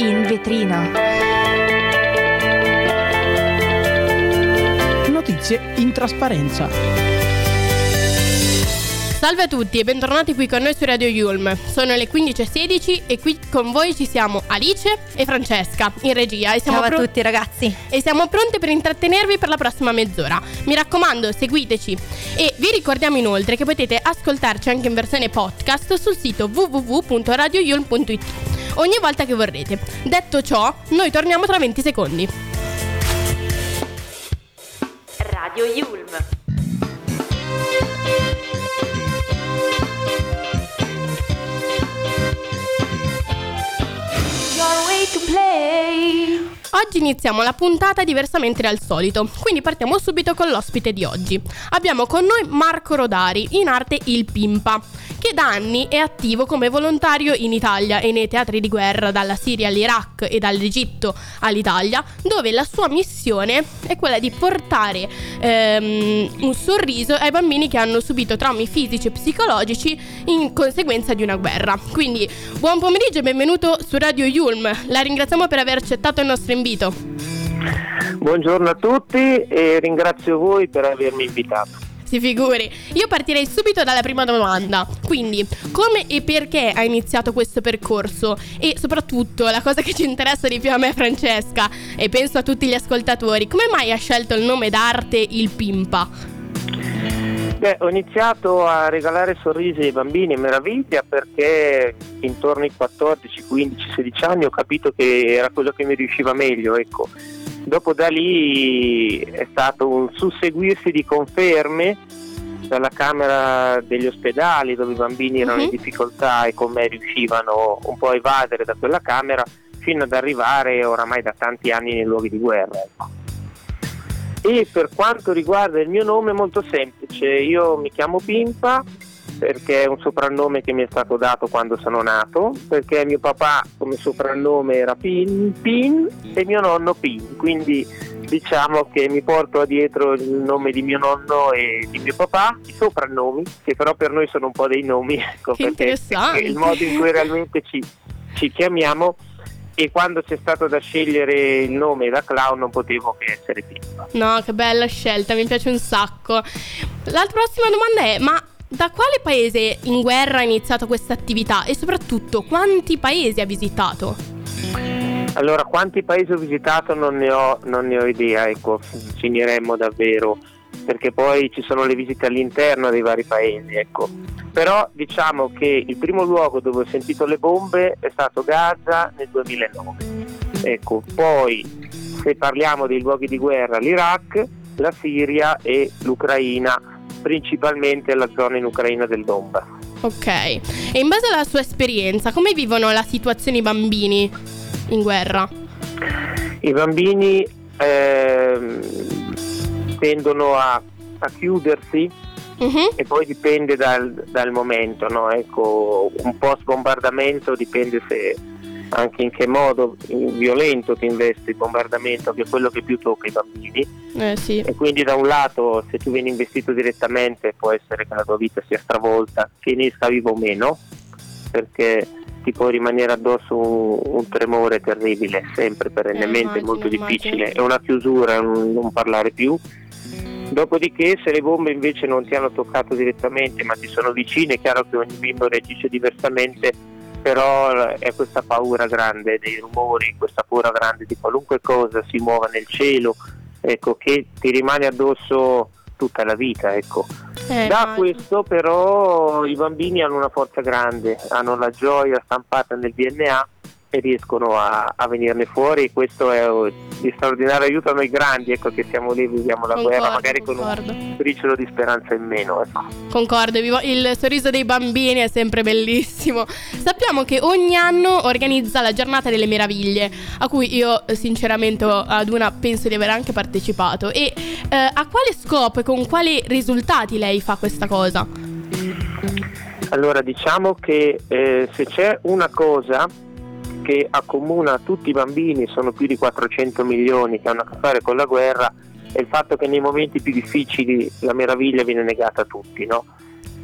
In vetrina. Notizie in trasparenza. Salve a tutti e bentornati qui con noi su Radio IULM. Sono le 15.16 e qui con voi ci siamo Alice e Francesca in regia. E siamo Ciao a tutti ragazzi. E siamo pronte per intrattenervi per la prossima mezz'ora. Mi raccomando, seguiteci. E vi ricordiamo inoltre che potete ascoltarci anche in versione podcast sul sito www.radioiulm.it ogni volta che vorrete. Detto ciò, noi torniamo tra 20 secondi. Radio IULM. Oggi iniziamo la puntata diversamente dal solito, quindi partiamo subito con l'ospite di oggi. Abbiamo con noi Marco Rodari, in arte Il Pimpa, che da anni è attivo come volontario in Italia e nei teatri di guerra dalla Siria all'Iraq e dall'Egitto all'Italia, dove la sua missione è quella di portare un sorriso ai bambini che hanno subito traumi fisici e psicologici in conseguenza di una guerra. Quindi buon pomeriggio e benvenuto su Radio IULM. La ringraziamo per aver accettato il nostro invito. Buongiorno a tutti e ringrazio voi per avermi invitato. Si figuri, io partirei subito dalla prima domanda, quindi come e perché hai iniziato questo percorso? E soprattutto la cosa che ci interessa di più a me, Francesca, e penso a tutti gli ascoltatori, come mai hai scelto il nome d'arte Il Pimpa? Beh, ho iniziato a regalare sorrisi ai bambini e meraviglia perché intorno ai 14, 15, 16 anni ho capito che era quello che mi riusciva meglio, ecco. Dopo da lì è stato un susseguirsi di conferme dalla camera degli ospedali dove i bambini erano in difficoltà e con me riuscivano un po' a evadere da quella camera fino ad arrivare oramai da tanti anni nei luoghi di guerra. E per quanto riguarda il mio nome è molto semplice, io mi chiamo Pimpa perché è un soprannome che mi è stato dato quando sono nato, perché mio papà come soprannome era Pin e mio nonno Pin, quindi diciamo che mi porto dietro il nome di mio nonno e di mio papà, i soprannomi, che però per noi sono un po' dei nomi, ecco, perché è il modo in cui realmente ci chiamiamo. E quando c'è stato da scegliere il nome da clown non potevo che essere Pimpa. No, che bella scelta, mi piace un sacco. La prossima domanda è, ma da quale paese in guerra ha iniziato questa attività e soprattutto quanti paesi ha visitato? Allora, quanti paesi ho visitato non ne ho idea, ecco, finiremmo davvero, perché poi ci sono le visite all'interno dei vari paesi, ecco. Però diciamo che il primo luogo dove ho sentito le bombe è stato Gaza nel 2009, ecco, poi se parliamo dei luoghi di guerra l'Iraq, la Siria e l'Ucraina, principalmente la zona in Ucraina del Donbass. Ok, e in base alla sua esperienza, come vivono la situazione i bambini in guerra? I bambini tendono a chiudersi e poi dipende dal momento, no? Ecco, un post-bombardamento dipende se anche in che modo violento ti investe il bombardamento, che è quello che più tocca i bambini, sì. E quindi da un lato se tu vieni investito direttamente può essere che la tua vita sia stravolta, che ne esca vivo o meno, perché ti può rimanere addosso un tremore terribile, sempre perennemente, molto difficile, è una chiusura, è un non parlare più. Dopodiché se le bombe invece non ti hanno toccato direttamente ma ti sono vicine, è chiaro che ogni bimbo reagisce diversamente, però è questa paura grande dei rumori, questa paura grande di qualunque cosa si muova nel cielo, ecco, che ti rimane addosso tutta la vita, ecco. Da questo però i bambini hanno una forza grande, hanno la gioia stampata nel DNA e riescono a venirne fuori, e questo è di straordinario aiuto a noi grandi, ecco, che siamo lì, viviamo la guerra magari con un briciolo di speranza in meno, ecco. Concordo, il sorriso dei bambini è sempre bellissimo. Sappiamo che ogni anno organizza la giornata delle meraviglie, a cui io sinceramente ad una penso di aver anche partecipato, e a quale scopo e con quali risultati lei fa questa cosa? Allora diciamo che se c'è una cosa che accomuna tutti i bambini, sono più di 400 milioni che hanno a che fare con la guerra, è il fatto che nei momenti più difficili la meraviglia viene negata a tutti, no?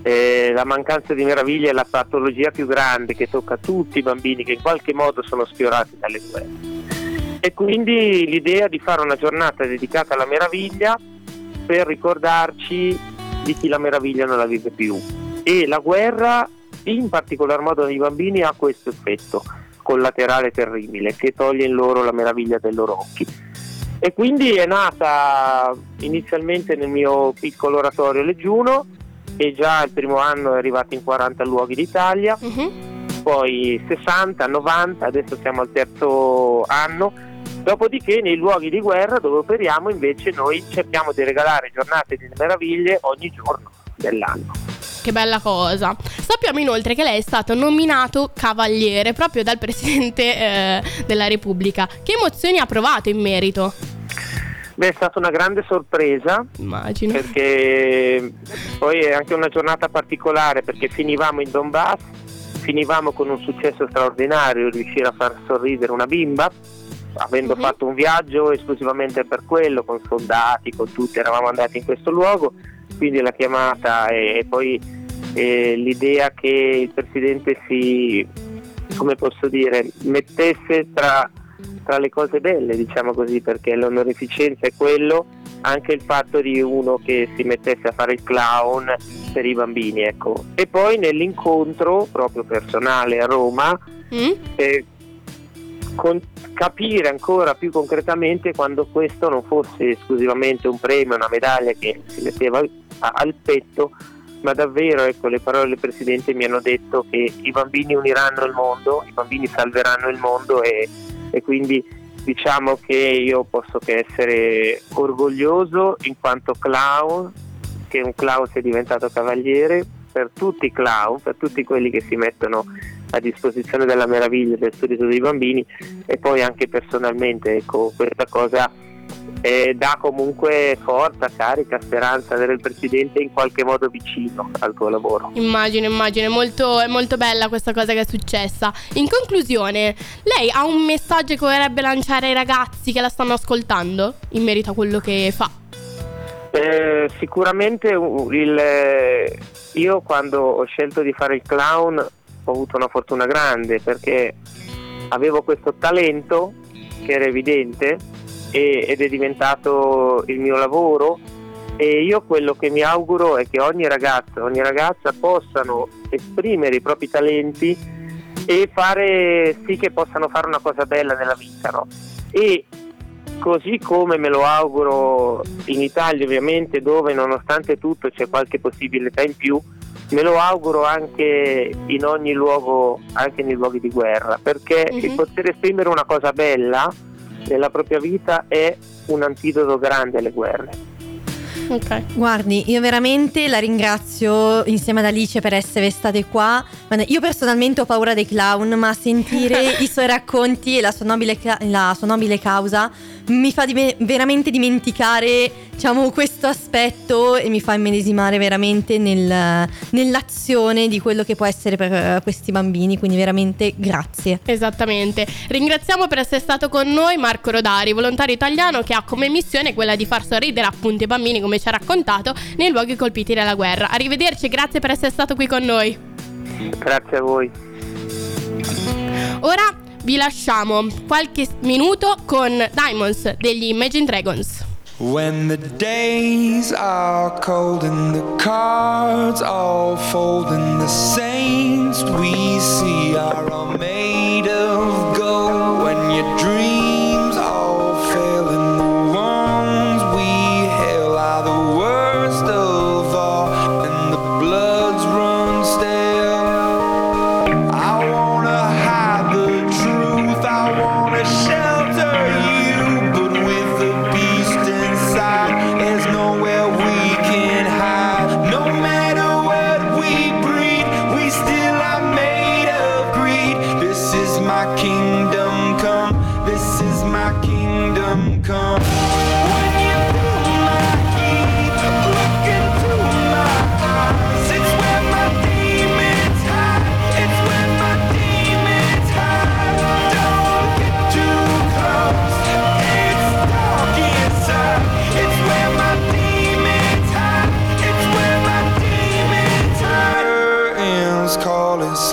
La mancanza di meraviglia è la patologia più grande che tocca tutti i bambini che in qualche modo sono sfiorati dalle guerre. E quindi l'idea di fare una giornata dedicata alla meraviglia per ricordarci di chi la meraviglia non la vive più. E la guerra, in particolar modo nei bambini, ha questo effetto collaterale terribile che toglie in loro la meraviglia dei loro occhi. E quindi è nata inizialmente nel mio piccolo oratorio leggiuno, e già il primo anno è arrivato in 40 luoghi d'Italia, poi 60, 90, adesso siamo al terzo anno. Dopodiché nei luoghi di guerra dove operiamo invece noi cerchiamo di regalare giornate di meraviglie ogni giorno dell'anno. Che bella cosa. Sappiamo inoltre che lei è stato nominato cavaliere proprio dal Presidente della Repubblica. Che emozioni ha provato in merito? Beh, è stata una grande sorpresa, immagino, perché poi è anche una giornata particolare, perché finivamo in Donbass, finivamo con un successo straordinario, riuscire a far sorridere una bimba, avendo fatto un viaggio esclusivamente per quello, con soldati, con tutti, eravamo andati in questo luogo, quindi la chiamata e poi l'idea che il Presidente si, come posso dire, mettesse tra le cose belle, diciamo così, perché l'onorificenza è quello, anche il fatto di uno che si mettesse a fare il clown per i bambini, ecco. E poi nell'incontro proprio personale a Roma capire ancora più concretamente quando questo non fosse esclusivamente un premio, una medaglia che si metteva al petto, ma davvero, ecco, le parole del Presidente mi hanno detto che i bambini uniranno il mondo, i bambini salveranno il mondo, e quindi diciamo che io posso che essere orgoglioso in quanto clown, che un clown sia diventato cavaliere, per tutti i clown, per tutti quelli che si mettono a disposizione della meraviglia, del sorriso dei bambini, e poi anche personalmente, ecco, questa cosa dà comunque forza, carica, speranza avere il Presidente in qualche modo vicino al tuo lavoro. Immagino, è molto bella questa cosa che è successa. In conclusione, lei ha un messaggio che vorrebbe lanciare ai ragazzi che la stanno ascoltando in merito a quello che fa? Sicuramente io quando ho scelto di fare il clown ho avuto una fortuna grande, perché avevo questo talento che era evidente ed è diventato il mio lavoro, e io quello che mi auguro è che ogni ragazzo, ogni ragazza possano esprimere i propri talenti e fare sì che possano fare una cosa bella nella vita, no? E così come me lo auguro in Italia, ovviamente, dove nonostante tutto c'è qualche possibilità in più, me lo auguro anche in ogni luogo, anche nei luoghi di guerra, perché poter esprimere una cosa bella della propria vita è un antidoto grande alle guerre. Okay. Guardi, io veramente la ringrazio insieme ad Alice per essere state qua. Io personalmente ho paura dei clown, ma sentire i suoi racconti e la sua nobile causa mi fa veramente dimenticare, diciamo, questo aspetto, e mi fa immedesimare veramente nell'azione di quello che può essere per questi bambini, quindi veramente grazie. Esattamente, ringraziamo per essere stato con noi Marco Rodari, volontario italiano che ha come missione quella di far sorridere appunto i bambini, come ci ha raccontato, nei luoghi colpiti dalla guerra. Arrivederci, grazie per essere stato qui con noi. Grazie a voi. Ora vi lasciamo qualche minuto con Diamonds degli Imagine Dragons. When the days are cold and the cards all fold and the saints we see are all made of gold, when your dreams all fail and the wrongs we hail are the worst of all and the bloods run stale. I wanna hide the truth, I wanna shelter you. No matter what we breed, we still are made of greed.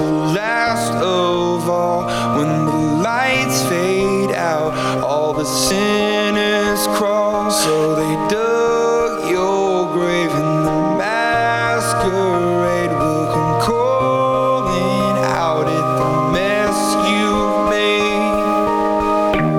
to last of all. When the lights fade out, all the sinners crawl. So they dug your grave and the masquerade will come calling out at the mess you made.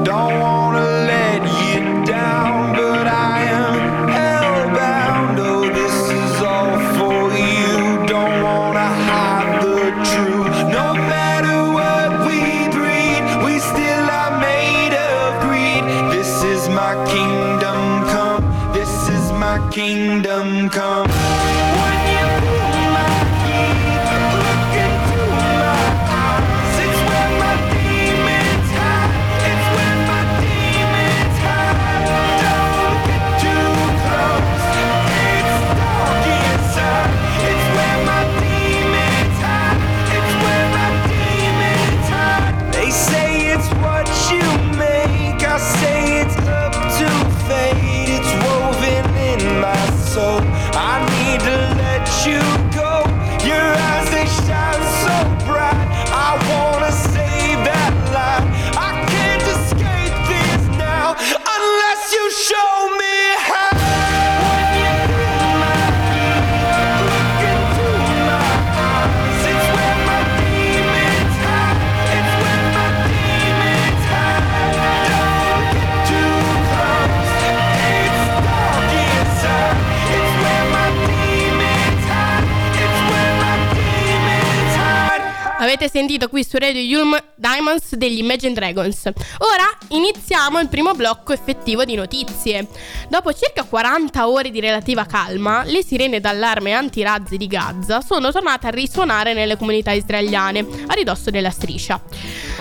Don't wanna let you down, but I am hellbound. Oh, this is all for you. Don't wanna hide the truth. No matter what we breed, we still are made of greed. This is my kingdom come. This is my kingdom come. Avete sentito qui su Radio IULM Diamonds degli Imagine Dragons. Ora iniziamo il primo blocco effettivo di notizie. Dopo circa 40 ore di relativa calma, le sirene d'allarme antirazzi di Gaza sono tornate a risuonare nelle comunità israeliane a ridosso della striscia.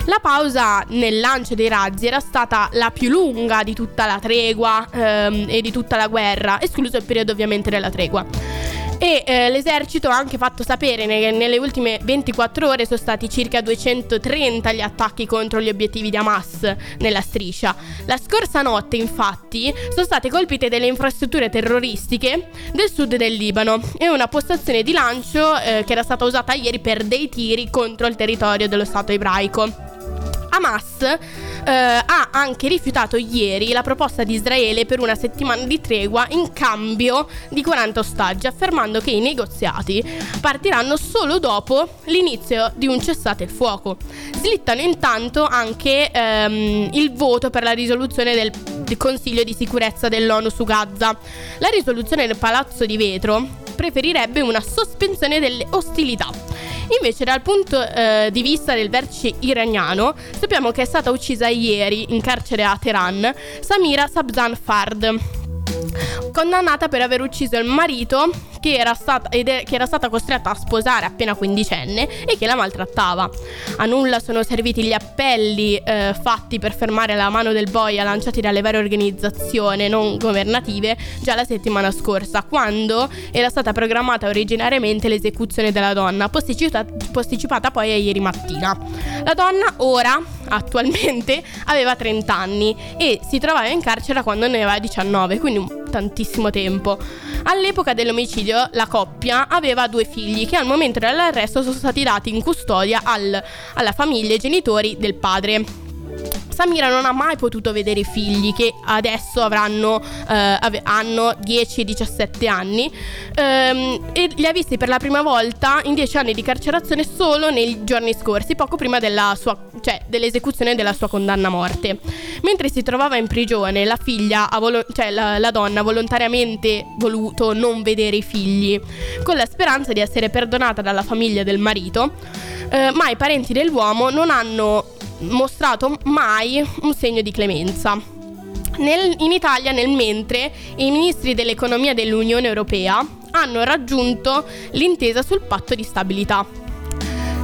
La pausa nel lancio dei razzi era stata la più lunga di tutta la tregua e di tutta la guerra, escluso il periodo ovviamente della tregua. E l'esercito ha anche fatto sapere che nelle ultime 24 ore sono stati circa 230 gli attacchi contro gli obiettivi di Hamas nella striscia. La scorsa notte, infatti, sono state colpite delle infrastrutture terroristiche del sud del Libano e una postazione di lancio che era stata usata ieri per dei tiri contro il territorio dello Stato ebraico. Hamas ha anche rifiutato ieri la proposta di Israele per una settimana di tregua in cambio di 40 ostaggi, affermando che i negoziati partiranno solo dopo l'inizio di un cessate il fuoco. Slittano intanto anche il voto per la risoluzione del Consiglio di sicurezza dell'ONU su Gaza. La risoluzione del Palazzo di Vetro preferirebbe una sospensione delle ostilità. Invece dal punto di vista del vertice iraniano sappiamo che è stata uccisa ieri in carcere a Teheran Samira Sabzan Fard, condannata per aver ucciso il marito che era stata costretta a sposare appena quindicenne e che la maltrattava. A nulla sono serviti gli appelli fatti per fermare la mano del boia lanciati dalle varie organizzazioni non governative già la settimana scorsa, quando era stata programmata originariamente l'esecuzione della donna, posticipata poi a ieri mattina. La donna attualmente aveva 30 anni e si trovava in carcere quando ne aveva 19, quindi tantissimo tempo. All'epoca dell'omicidio la coppia aveva 2 figli che al momento dell'arresto sono stati dati in custodia alla famiglia e genitori del padre. Samira non ha mai potuto vedere i figli, che adesso hanno 10-17 anni, e li ha visti per la prima volta in 10 anni di carcerazione solo nei giorni scorsi, poco prima dell'esecuzione della sua condanna a morte. Mentre si trovava in prigione, la figlia la donna ha volontariamente voluto non vedere i figli, con la speranza di essere perdonata dalla famiglia del marito, ma i parenti dell'uomo non hanno mostrato mai un segno di clemenza. In Italia, nel mentre, i ministri dell'economia dell'Unione Europea hanno raggiunto l'intesa sul patto di stabilità.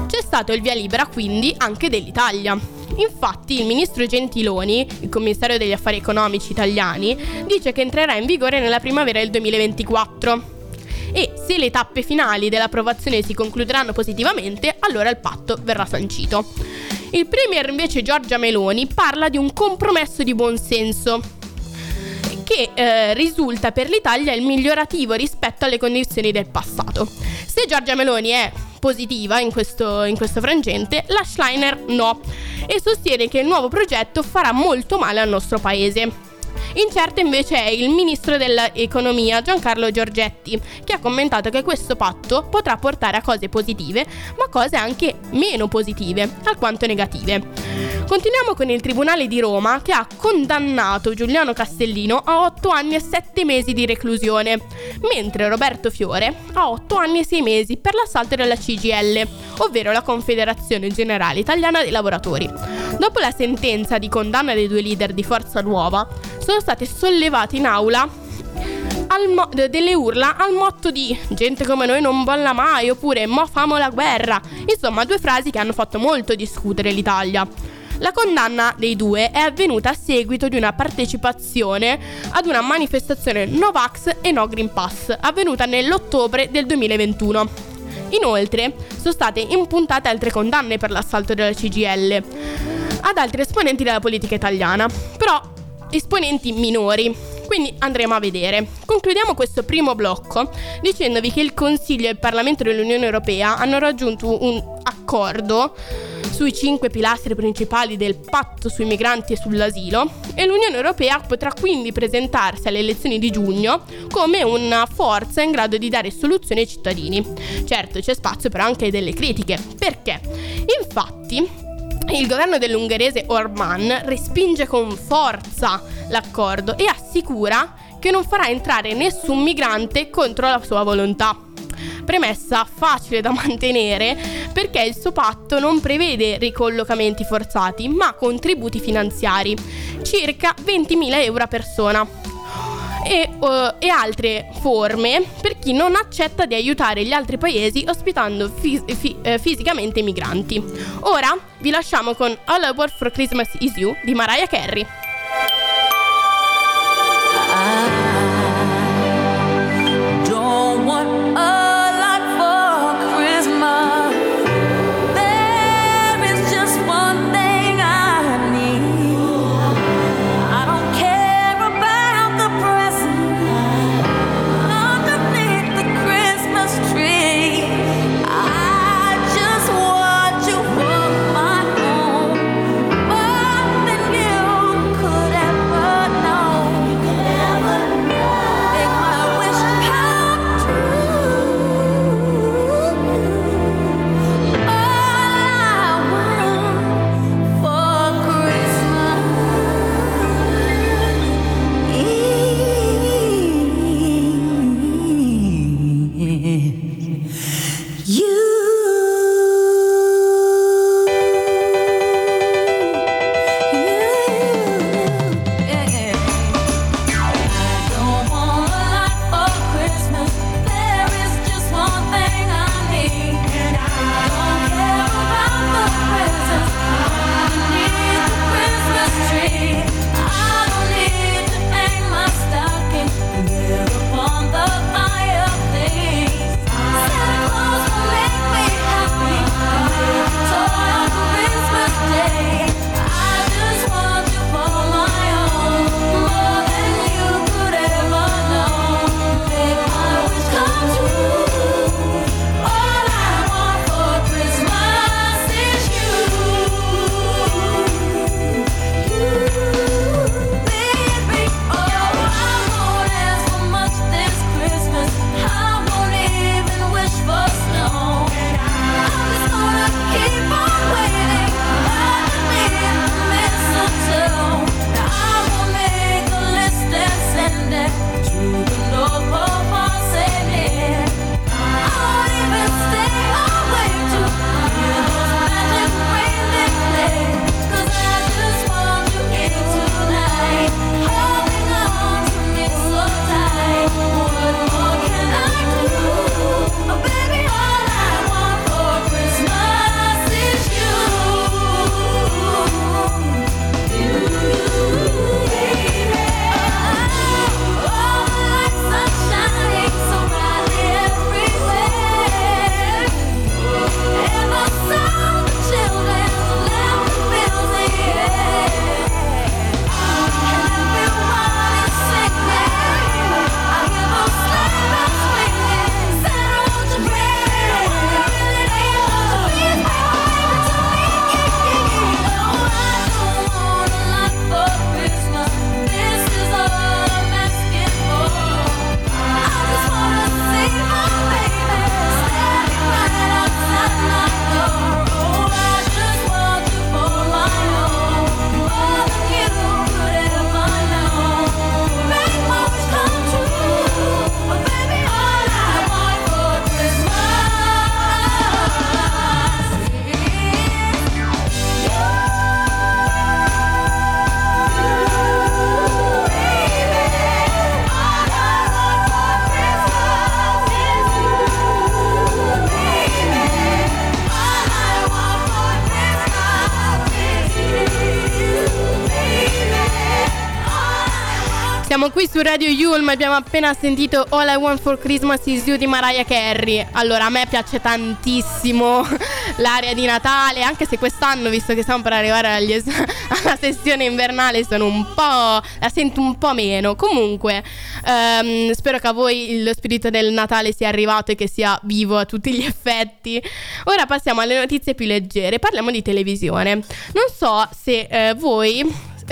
C'è stato il via libera quindi anche dell'Italia. Infatti il ministro Gentiloni, il commissario degli affari economici italiani, dice che entrerà in vigore nella primavera del 2024. E se le tappe finali dell'approvazione si concluderanno positivamente, allora il patto verrà sancito. Il premier invece Giorgia Meloni parla di un compromesso di buonsenso che risulta per l'Italia il migliorativo rispetto alle condizioni del passato. Se Giorgia Meloni è positiva in questo frangente, la Schleiner no, e sostiene che il nuovo progetto farà molto male al nostro paese. Incerta invece è il ministro dell'economia Giancarlo Giorgetti, che ha commentato che questo patto potrà portare a cose positive, ma cose anche meno positive, alquanto negative. Continuiamo con il Tribunale di Roma, che ha condannato Giuliano Castellino a 8 anni e 7 mesi di reclusione, mentre Roberto Fiore a 8 anni e 6 mesi per l'assalto della CGIL, ovvero la Confederazione Generale Italiana dei Lavoratori. Dopo la sentenza di condanna dei due leader di Forza Nuova, sono state sollevate in aula delle urla al motto di "gente come noi non balla mai" oppure "mo famo la guerra", insomma due frasi che hanno fatto molto discutere l'Italia. La condanna dei due è avvenuta a seguito di una partecipazione ad una manifestazione no vax e no green pass avvenuta nell'ottobre del 2021. Inoltre sono state impuntate altre condanne per l'assalto della CGIL ad altri esponenti della politica italiana, però esponenti minori, quindi andremo a vedere. Concludiamo questo primo blocco dicendovi che il Consiglio e il Parlamento dell'Unione Europea hanno raggiunto un accordo sui 5 pilastri principali del patto sui migranti e sull'asilo, e l'Unione Europea potrà quindi presentarsi alle elezioni di giugno come una forza in grado di dare soluzioni ai cittadini. Certo, c'è spazio però anche delle critiche, perché infatti il governo dell'ungherese Orban respinge con forza l'accordo e assicura che non farà entrare nessun migrante contro la sua volontà. Premessa facile da mantenere, perché il suo patto non prevede ricollocamenti forzati, ma contributi finanziari, circa 20.000 euro a persona, e altre forme per chi non accetta di aiutare gli altri paesi ospitando fisicamente i migranti. Ora vi lasciamo con All I Want for Christmas Is You di Mariah Carey. We'll Siamo qui su Radio IULM, abbiamo appena sentito All I Want For Christmas Is You di Mariah Carey. Allora, a me piace tantissimo l'area di Natale, anche se quest'anno, visto che stiamo per arrivare alla sessione invernale, la sento un po' meno. Comunque, spero che a voi lo spirito del Natale sia arrivato e che sia vivo a tutti gli effetti. Ora passiamo alle notizie più leggere, parliamo di televisione. Non so se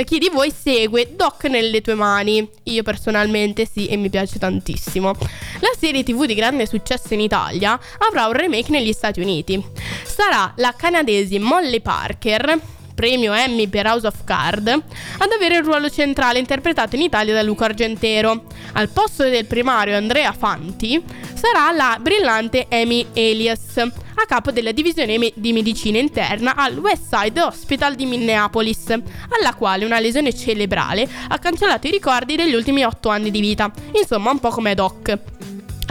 chi di voi segue Doc nelle tue mani? Io personalmente sì, e mi piace tantissimo. La serie TV di grande successo in Italia avrà un remake negli Stati Uniti. Sarà la canadese Molly Parker, premio Emmy per House of Cards, ad avere il ruolo centrale interpretato in Italia da Luca Argentero. Al posto del primario Andrea Fanti sarà la brillante Amy Elias, a capo della divisione di medicina interna al Westside Hospital di Minneapolis, alla quale una lesione cerebrale ha cancellato i ricordi degli ultimi 8 anni di vita. Insomma, un po' come Doc.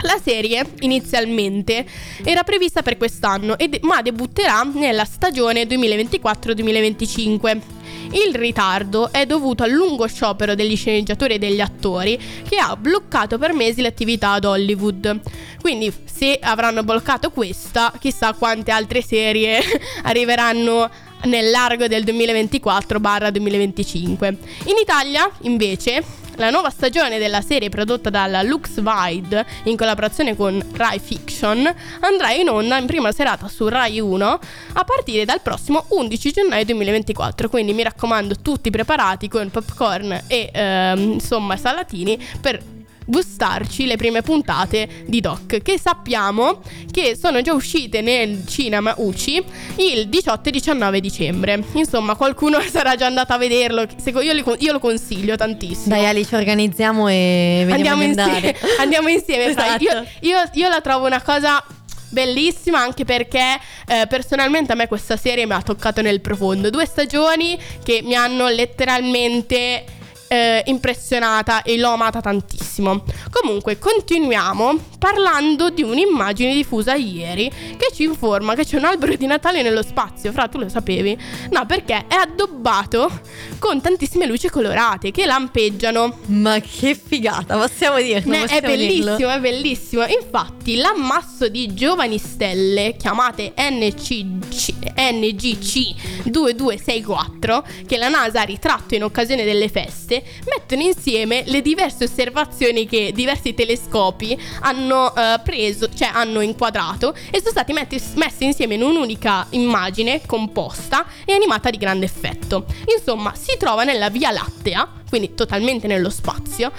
La serie inizialmente era prevista per quest'anno, ma debutterà nella stagione 2024-2025. Il ritardo è dovuto al lungo sciopero degli sceneggiatori e degli attori, che ha bloccato per mesi l'attività ad Hollywood. Quindi, se avranno bloccato questa, chissà quante altre serie arriveranno nel largo del 2024-2025. In Italia, invece, la nuova stagione della serie prodotta dalla Luxvide in collaborazione con Rai Fiction andrà in onda in prima serata su Rai 1 a partire dal prossimo 11 gennaio 2024. Quindi mi raccomando, tutti preparati con popcorn e salatini per gustarci le prime puntate di Doc, che sappiamo che sono già uscite nel cinema UCI il 18 e 19 dicembre. Insomma, qualcuno sarà già andato a vederlo. Io lo consiglio tantissimo. Dai Ali, ci organizziamo e veniamo andiamo insieme. Esatto. Io la trovo una cosa bellissima, anche perché personalmente a me questa serie mi ha toccato nel profondo. 2 stagioni che mi hanno letteralmente impressionata, e l'ho amata tantissimo. Comunque, continuiamo parlando di un'immagine diffusa ieri che ci informa che c'è un albero di Natale nello spazio. Fra, tu lo sapevi? No, perché è addobbato con tantissime luci colorate che lampeggiano. Ma che figata, possiamo dirlo? È bellissimo. Infatti l'ammasso di giovani stelle, chiamate NGC 2264, che la NASA ha ritratto in occasione delle feste, mettono insieme le diverse osservazioni che diversi telescopi hanno hanno inquadrato, e sono stati messi insieme in un'unica immagine composta e animata di grande effetto. Insomma, si trova nella Via Lattea, quindi totalmente nello spazio,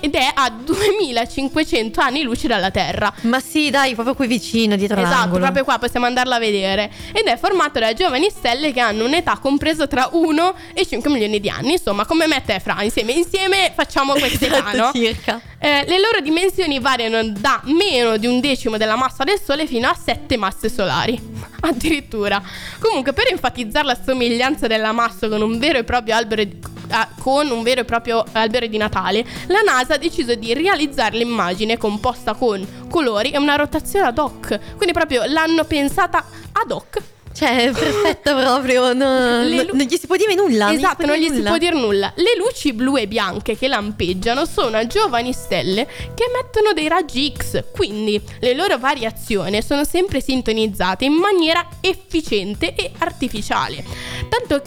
ed è a 2500 anni luce dalla Terra. Ma sì, dai, proprio qui vicino, dietro l'angolo. Esatto, proprio qua possiamo andarla a vedere. Ed è formato da giovani stelle che hanno un'età compresa tra 1 e 5 milioni di anni. Insomma, come me e te, Fra, insieme facciamo quest'età, no? Circa. Le loro dimensioni variano da meno di 1/10 della massa del Sole fino a 7 masse solari, addirittura. Comunque, per enfatizzare la somiglianza dell'ammasso con un vero e proprio albero di Natale, la NASA ha deciso di realizzare l'immagine composta con colori e una rotazione ad hoc. Quindi proprio l'hanno pensata ad hoc. Cioè, perfetto proprio, non gli si può dire nulla. Esatto, non gli si può dire nulla. Le luci blu e bianche che lampeggiano sono a giovani stelle che emettono dei raggi X, quindi le loro variazioni sono sempre sintonizzate in maniera efficiente e artificiale, tanto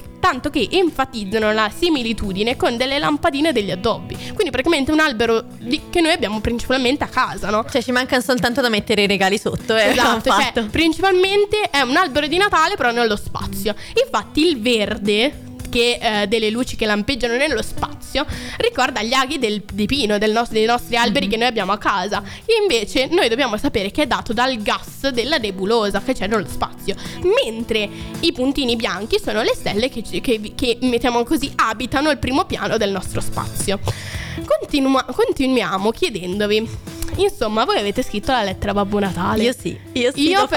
che enfatizzano la similitudine con delle lampadine degli addobbi. Quindi praticamente un albero che noi abbiamo principalmente a casa, no? Cioè, ci mancano soltanto da mettere i regali sotto. Esatto, cioè, principalmente è un albero di Natale però nello spazio. Infatti il verde delle luci che lampeggiano nello spazio ricorda gli aghi di pino dei nostri alberi che noi abbiamo a casa, e invece noi dobbiamo sapere che è dato dal gas della nebulosa che c'è nello spazio, mentre i puntini bianchi sono le stelle che mettiamo così, abitano il primo piano del nostro spazio. Continuiamo chiedendovi, insomma, voi avete scritto la lettera a Babbo Natale? Io sì. Io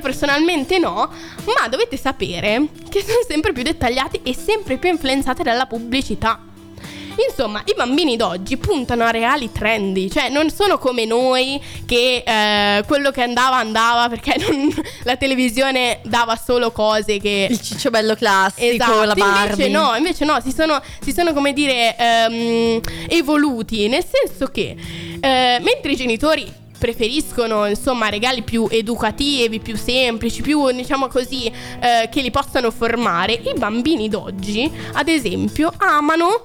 personalmente no, ma dovete sapere che sono sempre più dettagliati e sempre più influenzati dalla pubblicità. Insomma, i bambini d'oggi puntano a reali trendy, cioè non sono come noi che quello che andava perché la televisione dava solo cose che... Il Cicciobello classico, esatto, la Barbie. Invece no, si sono come dire evoluti, nel senso che mentre i genitori preferiscono insomma regali più educativi, più semplici, più diciamo così che li possano formare, i bambini d'oggi ad esempio amano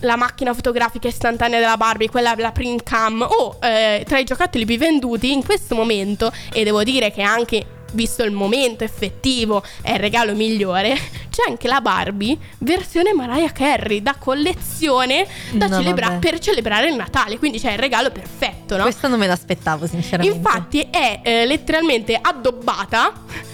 la macchina fotografica istantanea della Barbie, quella la print cam, o tra i giocattoli più venduti in questo momento, e devo dire che anche visto il momento effettivo è il regalo migliore, c'è anche la Barbie versione Mariah Carey da collezione per celebrare il Natale. Quindi c'è il regalo perfetto, no? Questo non me l'aspettavo sinceramente. Infatti è letteralmente addobbata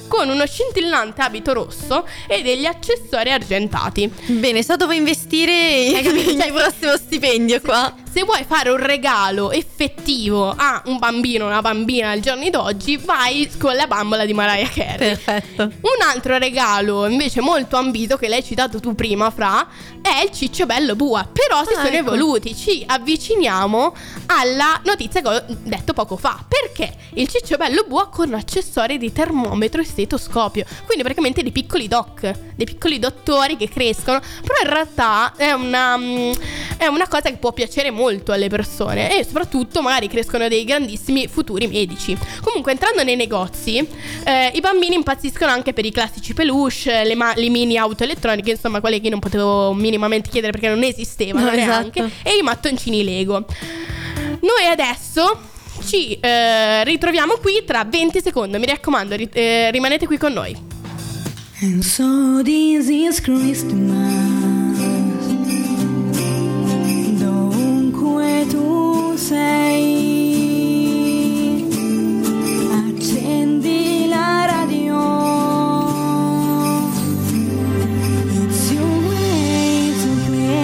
con uno scintillante abito rosso e degli accessori argentati. Bene, so dove investire il mio prossimo stipendio qua. Se vuoi fare un regalo effettivo a un bambino o una bambina al giorno d'oggi, vai con la bambola di Mariah Carey. Perfetto. Un altro regalo invece molto ambito, che l'hai citato tu prima, Fra, è il Cicciobello Bua. Però si sono evoluti. Ci avviciniamo alla notizia che ho detto poco fa, perché il Cicciobello Bua con accessori di termometro e stetoscopio. Quindi praticamente dei piccoli doc, dei piccoli dottori che crescono. Però in realtà è una cosa che può piacere molto alle persone, e soprattutto magari crescono dei grandissimi futuri medici. Comunque, entrando nei negozi, i bambini impazziscono anche per i classici peluche, le mini auto elettroniche, insomma quelle che non potevo minimamente chiedere perché non esistevano neanche, e i mattoncini Lego. Noi adesso ci ritroviamo qui tra 20 secondi, mi raccomando, rimanete qui con noi. And so this is Christmas. Tu sei, accendi la radio, it's your way to play.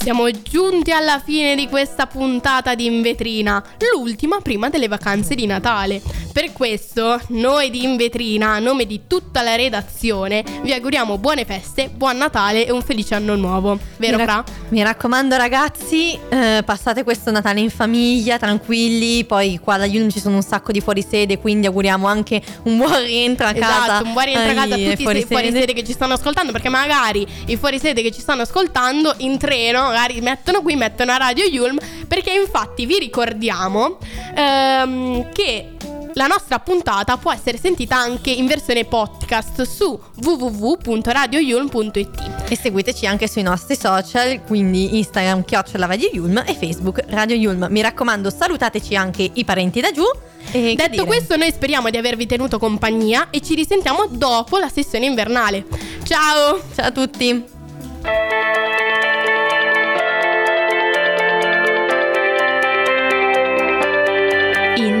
Siamo giunti alla fine di questa puntata di In Vetrina, l'ultima prima delle vacanze di Natale. Per questo noi di In Vetrina, a nome di tutta la redazione, vi auguriamo buone feste, buon Natale e un felice anno nuovo. Vero Fra? Mi raccomando ragazzi, passate questo Natale in famiglia, tranquilli. Poi qua da IULM ci sono un sacco di fuorisede, quindi auguriamo anche un buon rientro a casa. Esatto, un buon rientro a casa a tutti i fuorisede che ci stanno ascoltando, perché magari i fuorisede che ci stanno ascoltando in treno magari mettono a Radio IULM, perché infatti vi ricordiamo che la nostra puntata può essere sentita anche in versione podcast su www.radioiulm.it, e seguiteci anche sui nostri social, quindi Instagram @radioiulm e Facebook Radio IULM. Mi raccomando, salutateci anche i parenti da giù. Detto questo, noi speriamo di avervi tenuto compagnia e ci risentiamo dopo la sessione invernale. Ciao! Ciao a tutti! In